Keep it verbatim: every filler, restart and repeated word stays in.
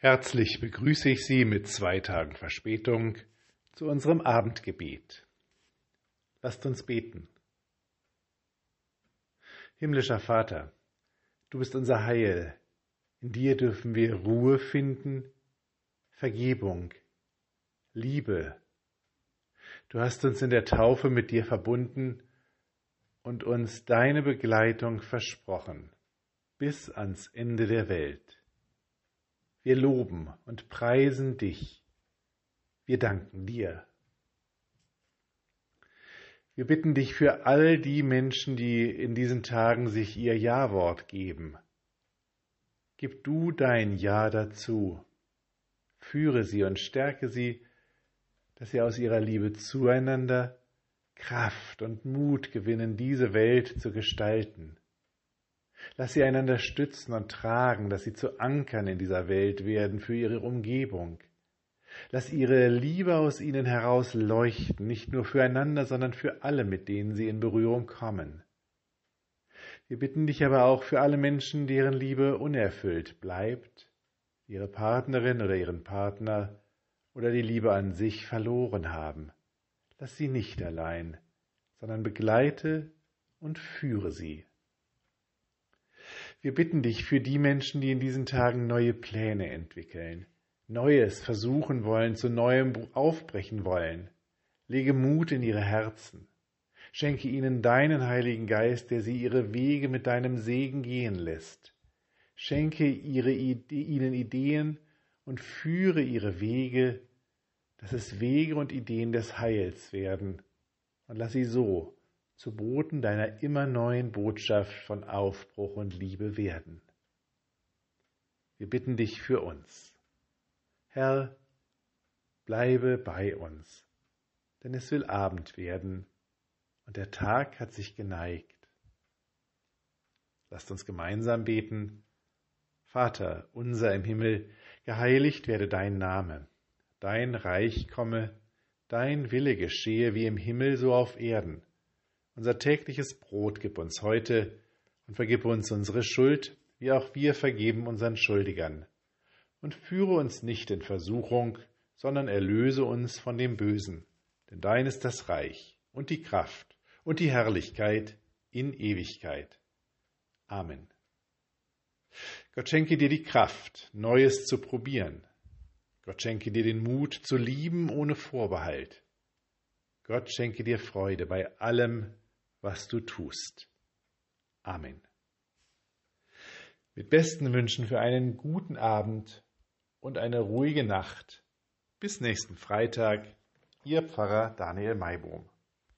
Herzlich begrüße ich Sie mit zwei Tagen Verspätung zu unserem Abendgebet. Lasst uns beten. Himmlischer Vater, du bist unser Heil. In dir dürfen wir Ruhe finden, Vergebung, Liebe. Du hast uns in der Taufe mit dir verbunden und uns deine Begleitung versprochen, bis ans Ende der Welt. Wir loben und preisen dich. Wir danken dir. Wir bitten dich für all die Menschen, die in diesen Tagen sich ihr Ja-Wort geben. Gib du dein Ja dazu. Führe sie und stärke sie, dass sie aus ihrer Liebe zueinander Kraft und Mut gewinnen, diese Welt zu gestalten. Lass sie einander stützen und tragen, dass sie zu Ankern in dieser Welt werden für ihre Umgebung. Lass ihre Liebe aus ihnen heraus leuchten, nicht nur füreinander, sondern für alle, mit denen sie in Berührung kommen. Wir bitten dich aber auch für alle Menschen, deren Liebe unerfüllt bleibt, ihre Partnerin oder ihren Partner oder die Liebe an sich verloren haben. Lass sie nicht allein, sondern begleite und führe sie. Wir bitten dich für die Menschen, die in diesen Tagen neue Pläne entwickeln, Neues versuchen wollen, zu Neuem aufbrechen wollen. Lege Mut in ihre Herzen. Schenke ihnen deinen Heiligen Geist, der sie ihre Wege mit deinem Segen gehen lässt. Schenke ihre Idee, ihnen Ideen und führe ihre Wege, dass es Wege und Ideen des Heils werden. Und lass sie so zu Boten deiner immer neuen Botschaft von Aufbruch und Liebe werden. Wir bitten dich für uns. Herr, bleibe bei uns, denn es will Abend werden und der Tag hat sich geneigt. Lasst uns gemeinsam beten. Vater, unser im Himmel, geheiligt werde dein Name. Dein Reich komme, dein Wille geschehe wie im Himmel so auf Erden. Unser tägliches Brot gib uns heute und vergib uns unsere Schuld, wie auch wir vergeben unseren Schuldigern. Und führe uns nicht in Versuchung, sondern erlöse uns von dem Bösen. Denn dein ist das Reich und die Kraft und die Herrlichkeit in Ewigkeit. Amen. Gott schenke dir die Kraft, Neues zu probieren. Gott schenke dir den Mut, zu lieben ohne Vorbehalt. Gott schenke dir Freude bei allem, was du tust. Amen. Mit besten Wünschen für einen guten Abend und eine ruhige Nacht. Bis nächsten Freitag, Ihr Pfarrer Daniel Maybaum.